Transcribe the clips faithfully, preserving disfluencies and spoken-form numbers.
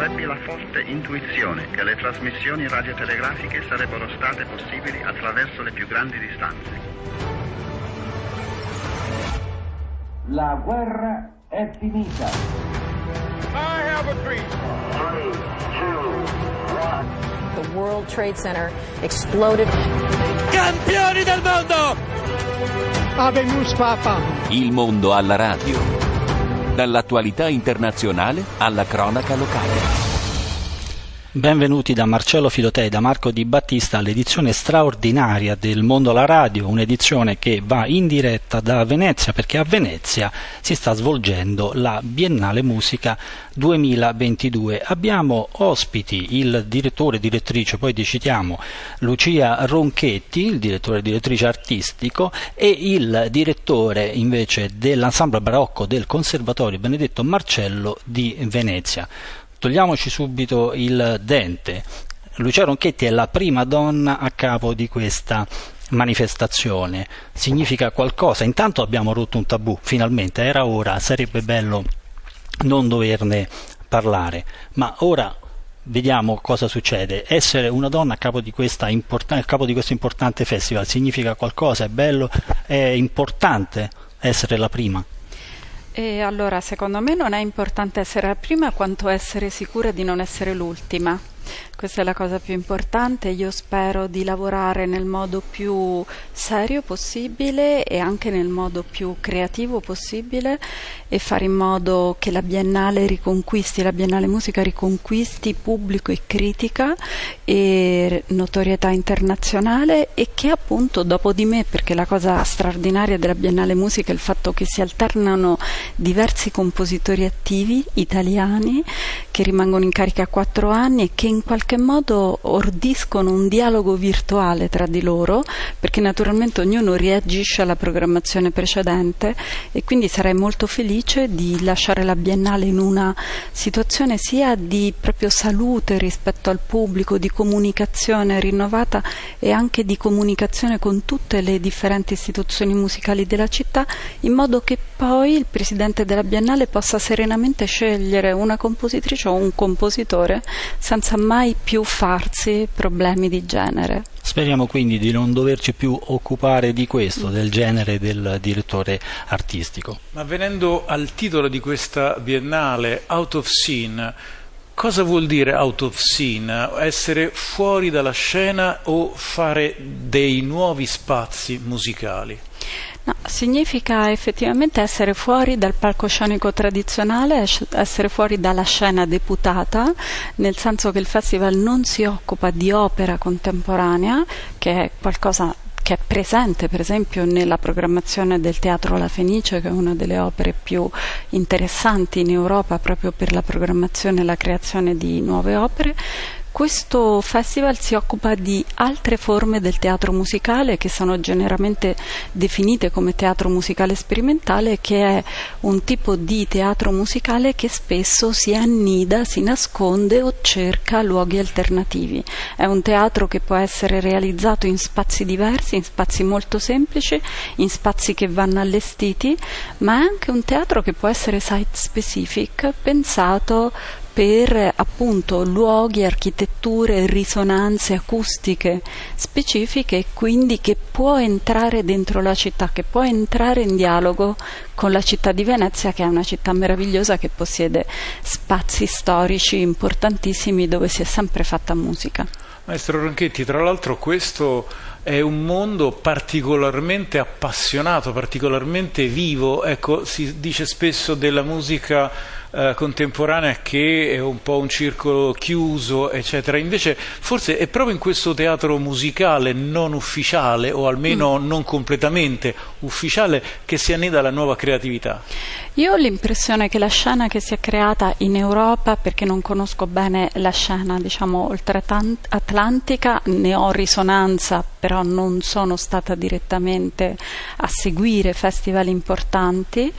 avrebbe la forte intuizione che le trasmissioni radiotelegrafiche sarebbero state possibili attraverso le più grandi distanze. La guerra è finita. I have a dream. Three, two, one. The World Trade Center exploded. Campioni del mondo! Habemus Papa. Il mondo alla radio. Dall'attualità internazionale alla cronaca locale. Benvenuti da Marcello Filotei, da Marco Di Battista all'edizione straordinaria del Mondo alla Radio, un'edizione che va in diretta da Venezia perché a Venezia si sta svolgendo la Biennale Musica duemilaventidue. Abbiamo ospiti il direttore e direttrice, poi decidiamo, Lucia Ronchetti, il direttore e direttrice artistico, e il direttore invece dell'Ensemble Barocco del Conservatorio Benedetto Marcello di Venezia. Togliamoci subito il dente. Lucia Ronchetti è la prima donna a capo di questa manifestazione. Significa qualcosa? Intanto abbiamo rotto un tabù, finalmente, era ora, sarebbe bello non doverne parlare. Ma ora vediamo cosa succede. Essere una donna a capo di, questa import- a capo di questo importante festival significa qualcosa? È bello? È importante essere la prima? E allora, secondo me non è importante essere la prima quanto essere sicura di non essere l'ultima. Questa è la cosa più importante. Io spero di lavorare nel modo più serio possibile e anche nel modo più creativo possibile e fare in modo che la Biennale riconquisti, la Biennale Musica riconquisti pubblico e critica e notorietà internazionale, e che appunto dopo di me, perché la cosa straordinaria della Biennale Musica è il fatto che si alternano diversi compositori attivi italiani che rimangono in carica a quattro anni e che in qualche modo ordiscono un dialogo virtuale tra di loro, perché naturalmente ognuno reagisce alla programmazione precedente, e quindi sarei molto felice di lasciare la Biennale in una situazione sia di proprio salute rispetto al pubblico, di comunicazione rinnovata e anche di comunicazione con tutte le differenti istituzioni musicali della città, in modo che poi il presidente della Biennale possa serenamente scegliere una compositrice o un compositore senza mai più farsi problemi di genere. Speriamo quindi di non doverci più occupare di questo, del genere del direttore artistico. Ma venendo al titolo di questa Biennale, Out of Scene, cosa vuol dire out of scene? Essere fuori dalla scena o fare dei nuovi spazi musicali? No, significa effettivamente essere fuori dal palcoscenico tradizionale, essere fuori dalla scena deputata, nel senso che il festival non si occupa di opera contemporanea, che è qualcosa che è presente per esempio nella programmazione del Teatro La Fenice, che è una delle opere più interessanti in Europa proprio per la programmazione e la creazione di nuove opere. Questo festival si occupa di altre forme del teatro musicale, che sono generalmente definite come teatro musicale sperimentale, che è un tipo di teatro musicale che spesso si annida, si nasconde o cerca luoghi alternativi. È un teatro che può essere realizzato in spazi diversi, in spazi molto semplici, in spazi che vanno allestiti, ma è anche un teatro che può essere site specific, pensato per appunto luoghi, architetture, risonanze acustiche specifiche, e quindi che può entrare dentro la città, che può entrare in dialogo con la città di Venezia, che è una città meravigliosa che possiede spazi storici importantissimi dove si è sempre fatta musica. Maestro Ronchetti, tra l'altro questo è un mondo particolarmente appassionato, particolarmente vivo. Ecco, si dice spesso della musica eh, contemporanea che è un po' un circolo chiuso, eccetera. Invece forse è proprio in questo teatro musicale non ufficiale, o almeno mm. non completamente ufficiale, che si annida la nuova creatività. Io ho l'impressione che la scena che si è creata in Europa, perché non conosco bene la scena, diciamo, oltre atlantica, ne ho risonanza, però non sono stata direttamente a seguire festival importanti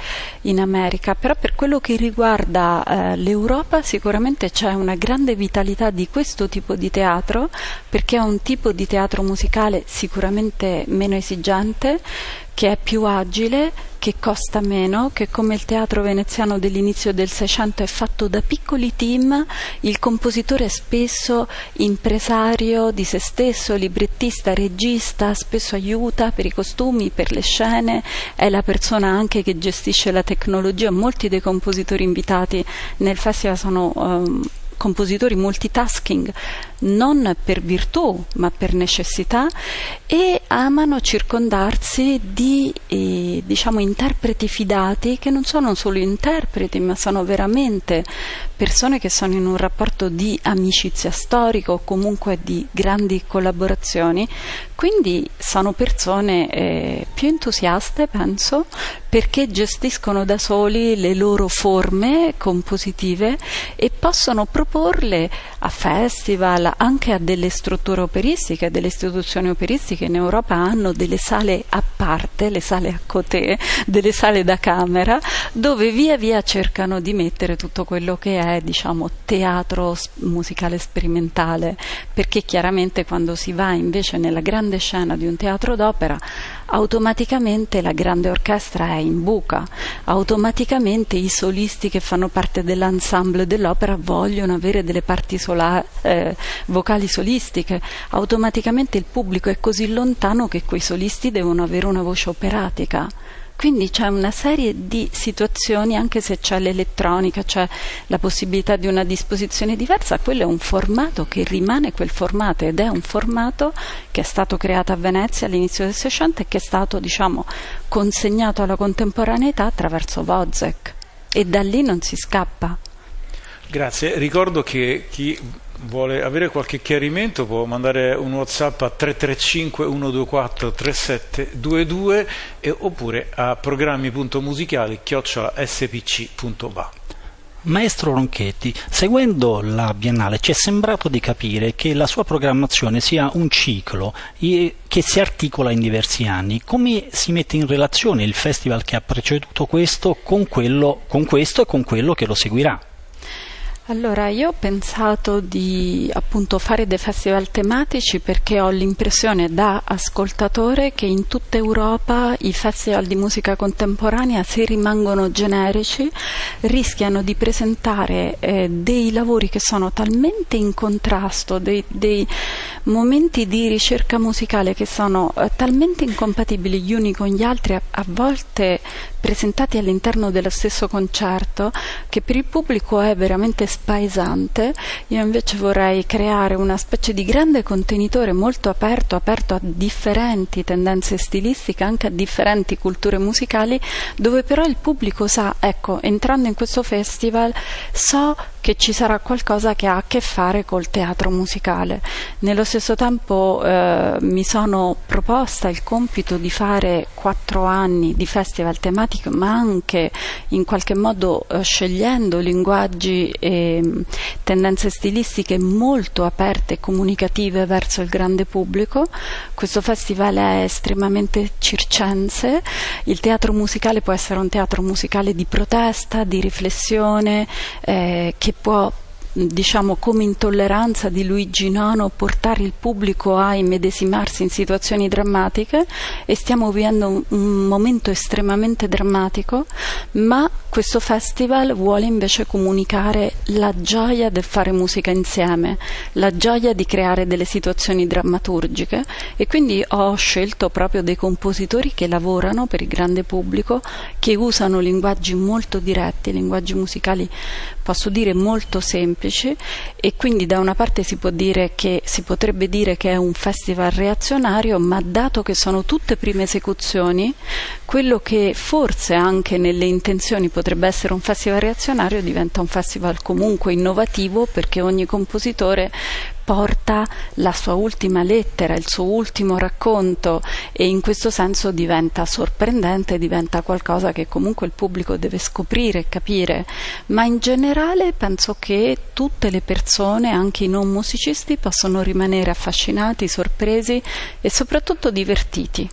in America, però per quello che riguarda eh, l'Europa sicuramente c'è una grande vitalità di questo tipo di teatro, perché è un tipo di teatro musicale sicuramente meno esigente, che è più agile, che costa meno, che come il teatro veneziano dell'inizio del Seicento è fatto da piccoli team, il compositore è spesso impresario di se stesso, librettista, regista, spesso aiuta per i costumi, per le scene, è la persona anche che gestisce la tecnologia. Molti dei compositori invitati nel festival sono um, compositori multitasking, non per virtù ma per necessità, e amano circondarsi di eh, diciamo interpreti fidati, che non sono solo interpreti ma sono veramente persone che sono in un rapporto di amicizia storico o comunque di grandi collaborazioni. Quindi sono persone eh, più entusiaste, penso, perché gestiscono da soli le loro forme compositive e possono proporle a festival, anche a delle strutture operistiche, a delle istituzioni operistiche. In Europa hanno delle sale a parte, le sale a côté, delle sale da camera, dove via via cercano di mettere tutto quello che è, diciamo, teatro musicale sperimentale, perché chiaramente quando si va invece nella grande scena di un teatro d'opera, automaticamente la grande orchestra è in buca, automaticamente i solisti che fanno parte dell'ensemble dell'opera vogliono avere delle parti sola- eh, vocali solistiche, automaticamente il pubblico è così lontano che quei solisti devono avere una voce operatica. Quindi c'è una serie di situazioni, anche se c'è l'elettronica, c'è la possibilità di una disposizione diversa, quello è un formato che rimane quel formato, ed è un formato che è stato creato a Venezia all'inizio del Seicento e che è stato, diciamo, consegnato alla contemporaneità attraverso Wozzeck, e da lì non si scappa. Grazie, ricordo che chi vuole avere qualche chiarimento può mandare un WhatsApp a tre tre cinque uno due quattro tre sette due due e oppure a programmi punto musicali chiocciola s p c punto va. Maestro Ronchetti, seguendo la Biennale ci è sembrato di capire che la sua programmazione sia un ciclo che si articola in diversi anni. Come si mette in relazione il festival che ha preceduto questo con quello, con questo e con quello che lo seguirà? Allora, io ho pensato di appunto fare dei festival tematici perché ho l'impressione da ascoltatore che in tutta Europa i festival di musica contemporanea, se rimangono generici, rischiano di presentare eh, dei lavori che sono talmente in contrasto, dei, dei momenti di ricerca musicale che sono eh, talmente incompatibili gli uni con gli altri, a, a volte presentati all'interno dello stesso concerto, che per il pubblico è veramente spaesante. Io invece vorrei creare una specie di grande contenitore molto aperto, aperto a differenti tendenze stilistiche, anche a differenti culture musicali, dove però il pubblico sa, ecco, entrando in questo festival so che ci sarà qualcosa che ha a che fare col teatro musicale. Nello stesso tempo eh, mi sono proposta il compito di fare quattro anni di festival tematico, ma anche in qualche modo eh, scegliendo linguaggi e tendenze stilistiche molto aperte e comunicative verso il grande pubblico. Questo festival è estremamente circense, il teatro musicale può essere un teatro musicale di protesta, di riflessione, eh, che può, diciamo, come Intolleranza di Luigi Nono, portare il pubblico a immedesimarsi in situazioni drammatiche, e stiamo vivendo un, un momento estremamente drammatico, ma questo festival vuole invece comunicare la gioia del fare musica insieme, la gioia di creare delle situazioni drammaturgiche, e quindi ho scelto proprio dei compositori che lavorano per il grande pubblico, che usano linguaggi molto diretti, linguaggi musicali posso dire molto semplici. E quindi da una parte si può dire che si potrebbe dire che è un festival reazionario, ma dato che sono tutte prime esecuzioni, quello che forse anche nelle intenzioni potrebbe essere un festival reazionario diventa un festival comunque innovativo, perché ogni compositore porta la sua ultima lettera, il suo ultimo racconto, e in questo senso diventa sorprendente, diventa qualcosa che comunque il pubblico deve scoprire e capire. Ma in generale penso che tutte le persone, anche i non musicisti, possono rimanere affascinati, sorpresi e soprattutto divertiti.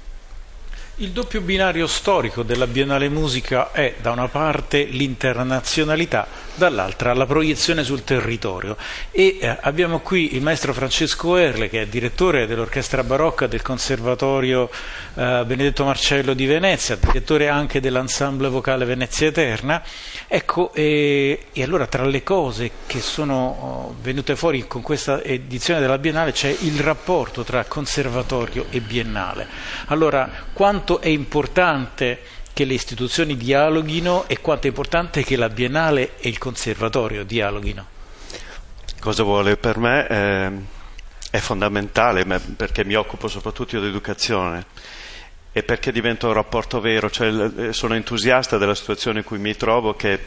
Il doppio binario storico della Biennale Musica è da una parte l'internazionalità, dall'altra alla proiezione sul territorio. E eh, abbiamo qui il maestro Francesco Erle, che è direttore dell'orchestra barocca del Conservatorio eh, Benedetto Marcello di Venezia, direttore anche dell'ensemble vocale Venezia Eterna. Ecco, e, e allora tra le cose che sono venute fuori con questa edizione della Biennale c'è il rapporto tra conservatorio e biennale. Allora, quanto è importante che le istituzioni dialoghino e quanto è importante che la Biennale e il Conservatorio dialoghino? Cosa vuole? Per me è, è fondamentale, perché mi occupo soprattutto io di educazione e perché diventa un rapporto vero, cioè sono entusiasta della situazione in cui mi trovo, che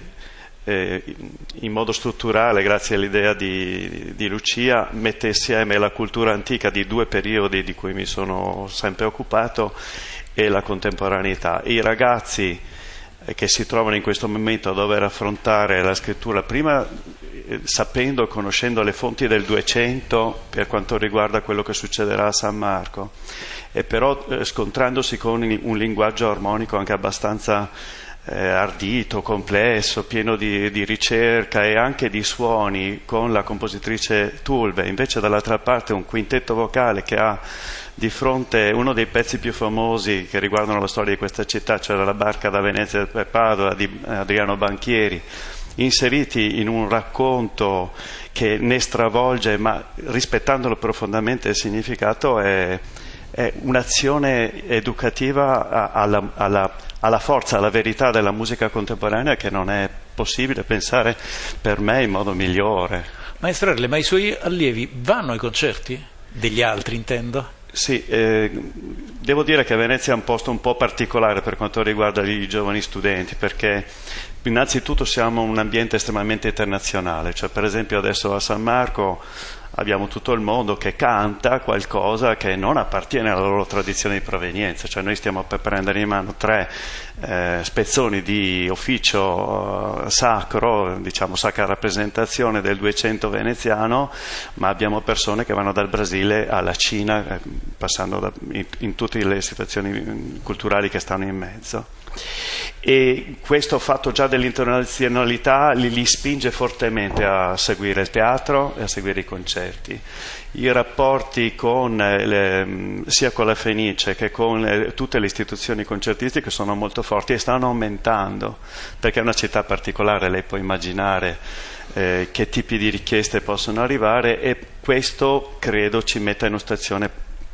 eh, in modo strutturale, grazie all'idea di, di Lucia, mette insieme la cultura antica di due periodi di cui mi sono sempre occupato e la contemporaneità. I ragazzi che si trovano in questo momento a dover affrontare la scrittura, prima eh, sapendo, conoscendo le fonti del Duecento per quanto riguarda quello che succederà a San Marco, e però eh, scontrandosi con un linguaggio armonico anche abbastanza eh, ardito, complesso, pieno di, di ricerca e anche di suoni, con la compositrice Tulve. Invece dall'altra parte un quintetto vocale che ha di fronte uno dei pezzi più famosi che riguardano la storia di questa città, cioè La barca da Venezia a Padova di Adriano Banchieri, inseriti in un racconto che ne stravolge, ma rispettandolo profondamente il significato, è, è un'azione educativa alla, alla, alla forza, alla verità della musica contemporanea, che non è possibile pensare per me in modo migliore. Maestro Erle, ma i suoi allievi vanno ai concerti? Degli altri, intendo? Sì, eh, devo dire che Venezia è un posto un po' particolare per quanto riguarda i giovani studenti, perché innanzitutto siamo un ambiente estremamente internazionale, cioè per esempio adesso a San Marco abbiamo tutto il mondo che canta qualcosa che non appartiene alla loro tradizione di provenienza, cioè noi stiamo per prendere in mano tre eh, spezzoni di officio eh, sacro, diciamo sacra rappresentazione del Duecento veneziano, ma abbiamo persone che vanno dal Brasile alla Cina, eh, passando da, in, in tutte le situazioni culturali che stanno in mezzo. E questo fatto già dell'internazionalità li, li spinge fortemente a seguire il teatro e a seguire i concerti. I rapporti con le, sia con la Fenice che con le, tutte le istituzioni concertistiche sono molto forti e stanno aumentando, perché è una città particolare, lei può immaginare eh, che tipi di richieste possono arrivare, e questo credo ci metta in una situazione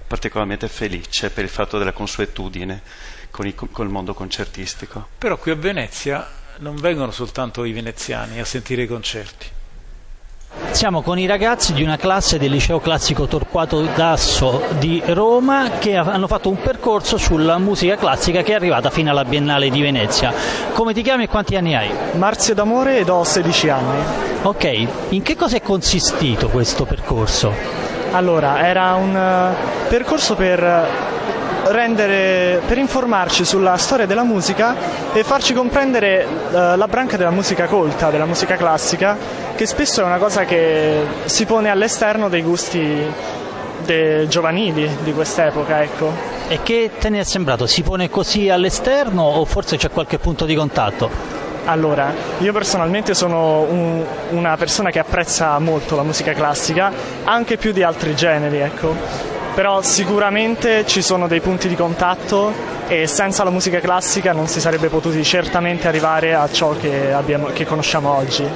particolarmente felice per il fatto della consuetudine con il, con il mondo concertistico. Però qui a Venezia non vengono soltanto i veneziani a sentire i concerti. Siamo con i ragazzi di una classe del liceo classico Torquato Tasso di Roma, che hanno fatto un percorso sulla musica classica che è arrivata fino alla Biennale di Venezia. Come ti chiami e quanti anni hai? Marzia d'Amore, ed ho sedici anni. Ok, in che cosa è consistito questo percorso? Allora, era un percorso per rendere, per informarci sulla storia della musica e farci comprendere eh, la branca della musica colta, della musica classica, che spesso è una cosa che si pone all'esterno dei gusti de- giovanili di quest'epoca, ecco. E che te ne è sembrato? Si pone così all'esterno o forse c'è qualche punto di contatto? Allora, io personalmente sono un, una persona che apprezza molto la musica classica, anche più di altri generi, ecco. Però sicuramente ci sono dei punti di contatto e senza la musica classica non si sarebbe potuti certamente arrivare a ciò che, abbiamo, che conosciamo oggi.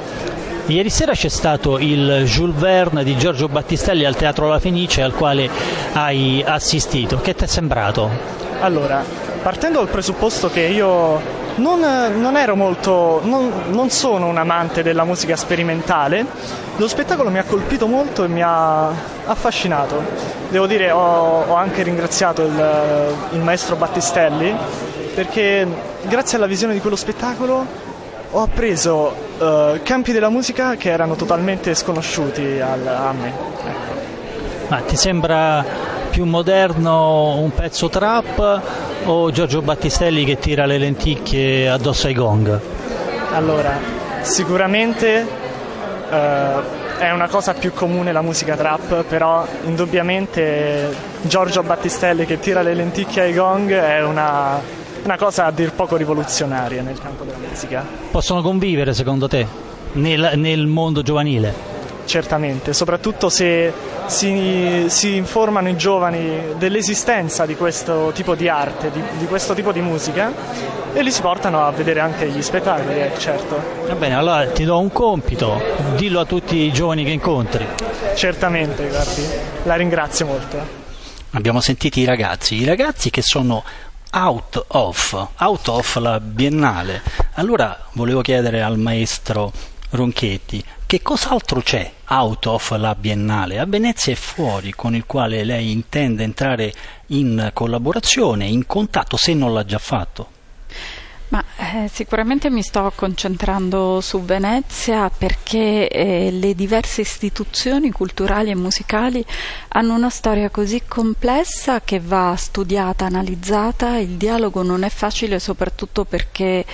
Ieri sera c'è stato il Jules Verne di Giorgio Battistelli al Teatro La Fenice, al quale hai assistito. Che ti è sembrato? Allora, partendo dal presupposto che io non, non ero molto, non, non sono un amante della musica sperimentale, lo spettacolo mi ha colpito molto e mi ha affascinato. Devo dire, ho, ho anche ringraziato il, il maestro Battistelli, perché grazie alla visione di quello spettacolo ho appreso uh, campi della musica che erano totalmente sconosciuti al, a me. Ecco. Ma ti sembra più moderno un pezzo trap o Giorgio Battistelli che tira le lenticchie addosso ai gong? Allora, sicuramente uh, è una cosa più comune la musica trap, però indubbiamente Giorgio Battistelli che tira le lenticchie ai gong è una, una cosa a dir poco rivoluzionaria nel campo della musica. Possono convivere secondo te? nel, nel mondo giovanile. Certamente, soprattutto se si, si informano i giovani dell'esistenza di questo tipo di arte, di, di questo tipo di musica, e li si portano a vedere anche gli spettacoli, eh, certo. Va bene, allora ti do un compito, dillo a tutti i giovani che incontri. Certamente, guardi, la ringrazio molto. Abbiamo sentito i ragazzi, i ragazzi che sono out of, out of la Biennale. Allora volevo chiedere al maestro Ronchetti, che cos'altro c'è out of la Biennale a Venezia e fuori, con il quale lei intende entrare in collaborazione, in contatto, se non l'ha già fatto? Ma eh, sicuramente mi sto concentrando su Venezia perché eh, le diverse istituzioni culturali e musicali hanno una storia così complessa che va studiata, analizzata. Il dialogo non è facile, soprattutto perché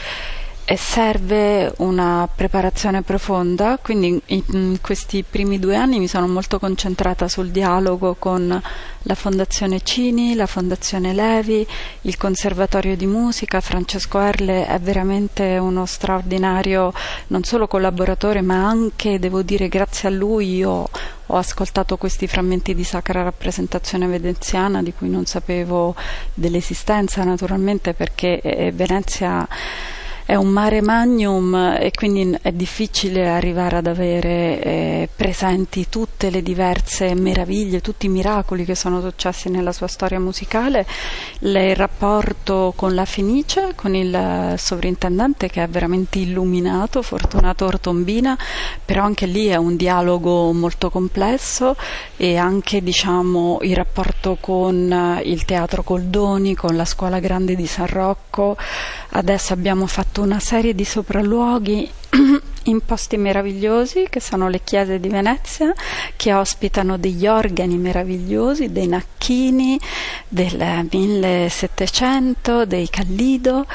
e serve una preparazione profonda, quindi in questi primi due anni mi sono molto concentrata sul dialogo con la Fondazione Cini, la Fondazione Levi, il Conservatorio di Musica. Francesco Erle è veramente uno straordinario non solo collaboratore, ma anche, devo dire, grazie a lui io ho ascoltato questi frammenti di sacra rappresentazione veneziana di cui non sapevo dell'esistenza, naturalmente, perché Venezia è un mare magnum e quindi è difficile arrivare ad avere eh, presenti tutte le diverse meraviglie, tutti i miracoli che sono successi nella sua storia musicale. Le, il rapporto con la Fenice, con il sovrintendente che è veramente illuminato, Fortunato Ortombina, però anche lì è un dialogo molto complesso, e anche, diciamo, il rapporto con il Teatro Coldoni, con la Scuola Grande di San Rocco. Adesso abbiamo fatto una serie di sopralluoghi in posti meravigliosi che sono le chiese di Venezia, che ospitano degli organi meravigliosi, dei Nacchini del millesettecento, dei Callido,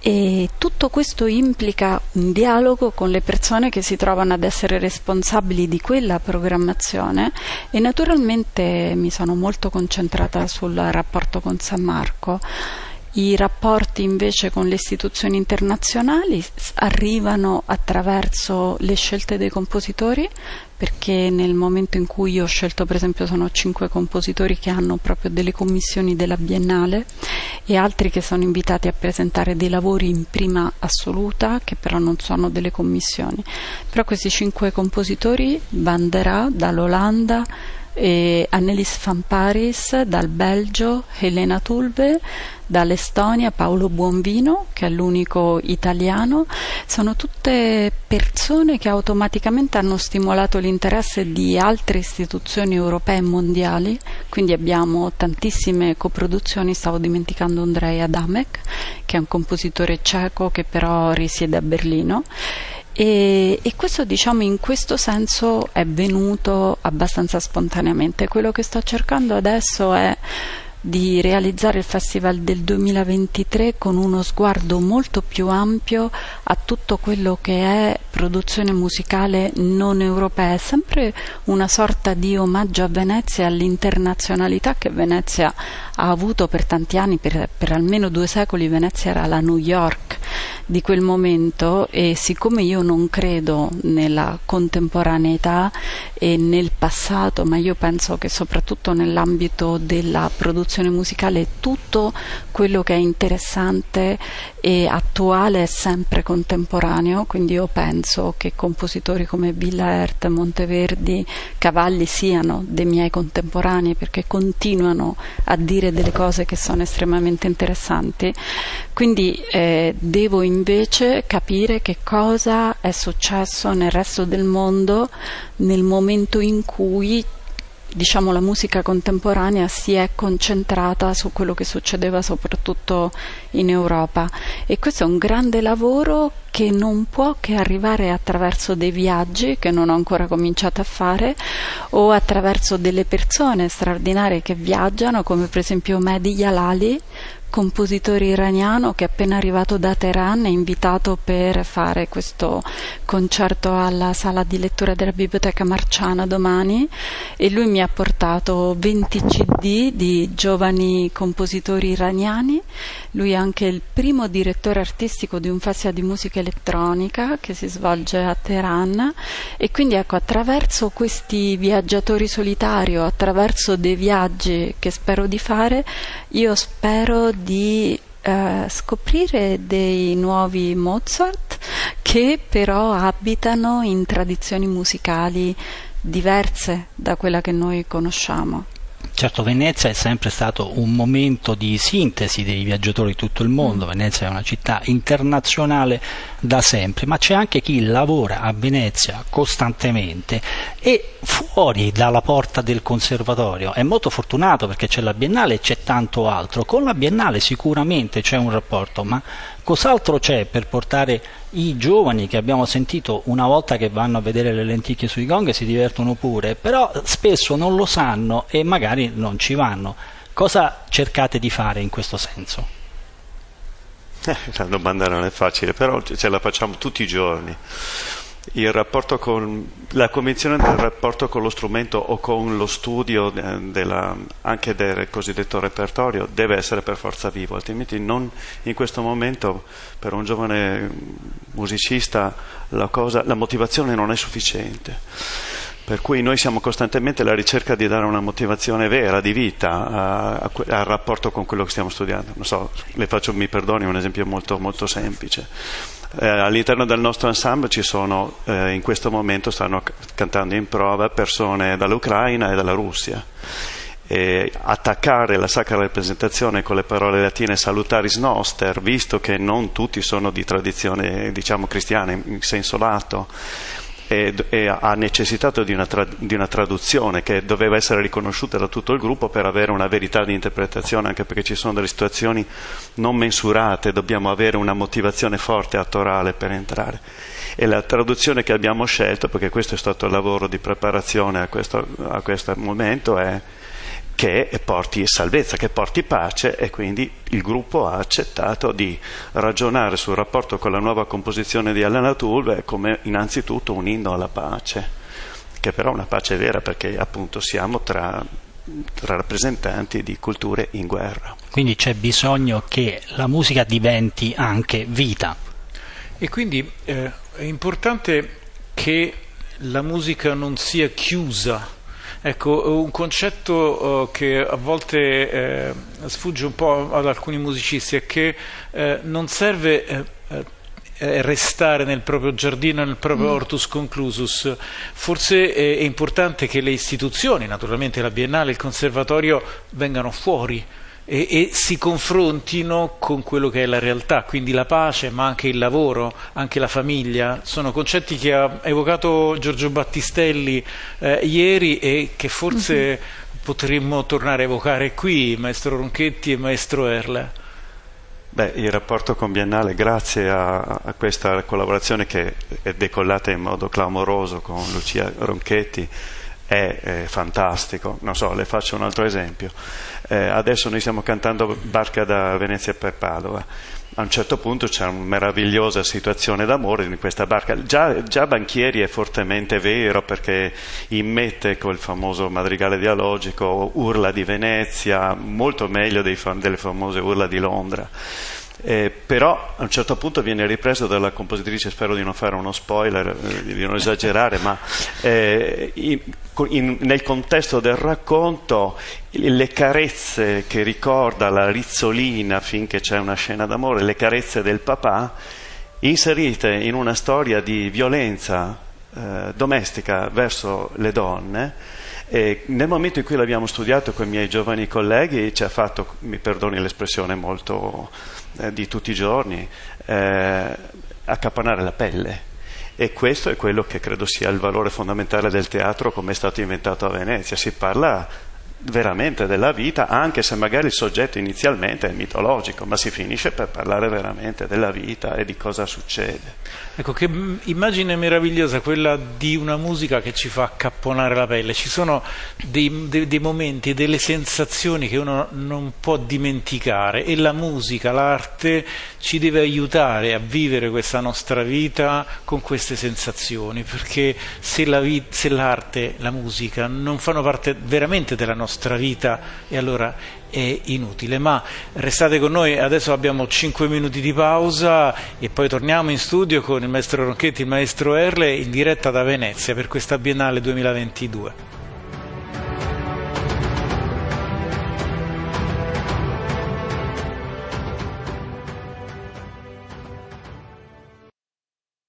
e tutto questo implica un dialogo con le persone che si trovano ad essere responsabili di quella programmazione. E naturalmente mi sono molto concentrata sul rapporto con San Marco. I rapporti invece con le istituzioni internazionali arrivano attraverso le scelte dei compositori, perché nel momento in cui io ho scelto, per esempio, sono cinque compositori che hanno proprio delle commissioni della Biennale e altri che sono invitati a presentare dei lavori in prima assoluta, che però non sono delle commissioni. Però questi cinque compositori, Van der Aa dall'Olanda, e Annelis van Paris dal Belgio, Helena Tulve dall'Estonia, Paolo Buonvino che è l'unico italiano, sono tutte persone che automaticamente hanno stimolato l'interesse di altre istituzioni europee e mondiali, quindi abbiamo tantissime coproduzioni. Stavo dimenticando Andrei Adamek, che è un compositore ceco che però risiede a Berlino. E, e questo, diciamo, in questo senso è venuto abbastanza spontaneamente. Quello che sto cercando adesso è di realizzare il Festival del duemilaventitré con uno sguardo molto più ampio a tutto quello che è produzione musicale non europea. È sempre una sorta di omaggio a Venezia e all'internazionalità che Venezia ha avuto per tanti anni, per, per almeno due secoli Venezia era la New York di quel momento, e siccome io non credo nella contemporaneità e nel passato, ma io penso che soprattutto nell'ambito della produzione musicale tutto quello che è interessante e attuale è sempre contemporaneo, quindi io penso che compositori come Willaert, Monteverdi, Cavalli siano dei miei contemporanei, perché continuano a dire delle cose che sono estremamente interessanti. Quindi eh, devo invece capire che cosa è successo nel resto del mondo nel momento in cui, diciamo, la musica contemporanea si è concentrata su quello che succedeva soprattutto in Europa, e questo è un grande lavoro che non può che arrivare attraverso dei viaggi che non ho ancora cominciato a fare, o attraverso delle persone straordinarie che viaggiano, come per esempio Mehdi Yalali, compositore iraniano che è appena arrivato da Teheran, è invitato per fare questo concerto alla sala di lettura della biblioteca Marciana domani, e lui mi ha portato venti C D di giovani compositori iraniani. Lui è anche il primo direttore artistico di un festival di musica elettronica che si svolge a Teheran, e quindi ecco, attraverso questi viaggiatori solitario, attraverso dei viaggi che spero di fare, io spero di eh, scoprire dei nuovi Mozart che però abitano in tradizioni musicali diverse da quella che noi conosciamo. Certo, Venezia è sempre stato un momento di sintesi dei viaggiatori di tutto il mondo. Venezia è una città internazionale da sempre, ma c'è anche chi lavora a Venezia costantemente e fuori dalla porta del conservatorio. È molto fortunato perché c'è la Biennale e c'è tanto altro. Con la Biennale sicuramente c'è un rapporto, ma cos'altro c'è per portare i giovani, che abbiamo sentito una volta che vanno a vedere le lenticchie sui gong e si divertono pure, però spesso non lo sanno e magari non ci vanno? Cosa cercate di fare in questo senso? Eh, la domanda non è facile, però ce la facciamo tutti i giorni. Il rapporto con la convinzione del rapporto con lo strumento o con lo studio della, anche del cosiddetto repertorio, deve essere per forza vivo, altrimenti non, in questo momento per un giovane musicista la, cosa, la motivazione non è sufficiente, per cui noi siamo costantemente alla ricerca di dare una motivazione vera di vita a, a, al rapporto con quello che stiamo studiando. Non so, le faccio, mi perdoni, un esempio molto, molto semplice. Eh, all'interno del nostro ensemble ci sono, eh, in questo momento stanno c- cantando in prova persone dall'Ucraina e dalla Russia, e attaccare la sacra rappresentazione con le parole latine salutaris noster, visto che non tutti sono di tradizione diciamo cristiana in senso lato, e, e ha necessitato di una, tra- di una traduzione che doveva essere riconosciuta da tutto il gruppo per avere una verità di interpretazione, anche perché ci sono delle situazioni non mensurate, dobbiamo avere una motivazione forte attorale per entrare, e la traduzione che abbiamo scelto, perché questo è stato il lavoro di preparazione a questo, a questo momento, è che porti salvezza, che porti pace, e quindi il gruppo ha accettato di ragionare sul rapporto con la nuova composizione di Helena Tulve come innanzitutto un inno alla pace, che però è una pace vera, perché appunto siamo tra, tra rappresentanti di culture in guerra. Quindi c'è bisogno che la musica diventi anche vita. E quindi eh, è importante che la musica non sia chiusa. Ecco, un concetto uh, che a volte eh, sfugge un po' ad alcuni musicisti è che eh, non serve eh, eh, restare nel proprio giardino, nel proprio mm. hortus conclusus. Forse eh, è importante che le istituzioni, naturalmente la Biennale, il Conservatorio, vengano fuori e, e si confrontino con quello che è la realtà, quindi la pace, ma anche il lavoro, anche la famiglia, sono concetti che ha evocato Giorgio Battistelli eh, ieri e che forse mm-hmm. potremmo tornare a evocare qui, maestro Ronchetti e maestro Erle. Beh, il rapporto con Biennale, grazie a, a questa collaborazione che è decollata in modo clamoroso con Lucia Ronchetti, È, è fantastico. Non so, le faccio un altro esempio. Eh, adesso noi stiamo cantando Barca da Venezia per Padova. A un certo punto c'è una meravigliosa situazione d'amore in questa barca. Già, già Banchieri è fortemente vero, perché immette col famoso madrigale dialogico Urla di Venezia, molto meglio dei, delle famose Urla di Londra. Eh, però a un certo punto viene ripreso dalla compositrice, spero di non fare uno spoiler, di non esagerare, ma eh, in, in, nel contesto del racconto le carezze che ricorda la rizzolina, finché c'è una scena d'amore, le carezze del papà inserite in una storia di violenza eh, domestica verso le donne. E nel momento in cui l'abbiamo studiato con i miei giovani colleghi ci ha fatto, mi perdoni l'espressione molto eh, di tutti i giorni, eh, accapponare la pelle, e questo è quello che credo sia il valore fondamentale del teatro come è stato inventato a Venezia. Si parla veramente della vita, anche se magari il soggetto inizialmente è mitologico, ma si finisce per parlare veramente della vita e di cosa succede. Ecco, che immagine meravigliosa quella di una musica che ci fa accapponare la pelle. Ci sono dei, dei, dei momenti, delle sensazioni che uno non può dimenticare, e la musica, l'arte ci deve aiutare a vivere questa nostra vita con queste sensazioni, perché se, la vi- se l'arte, la musica non fanno parte veramente della nostra vita, e allora è inutile. Ma restate con noi, adesso abbiamo cinque minuti di pausa e poi torniamo in studio con il maestro Ronchetti e il maestro Erle in diretta da Venezia per questa Biennale duemilaventidue.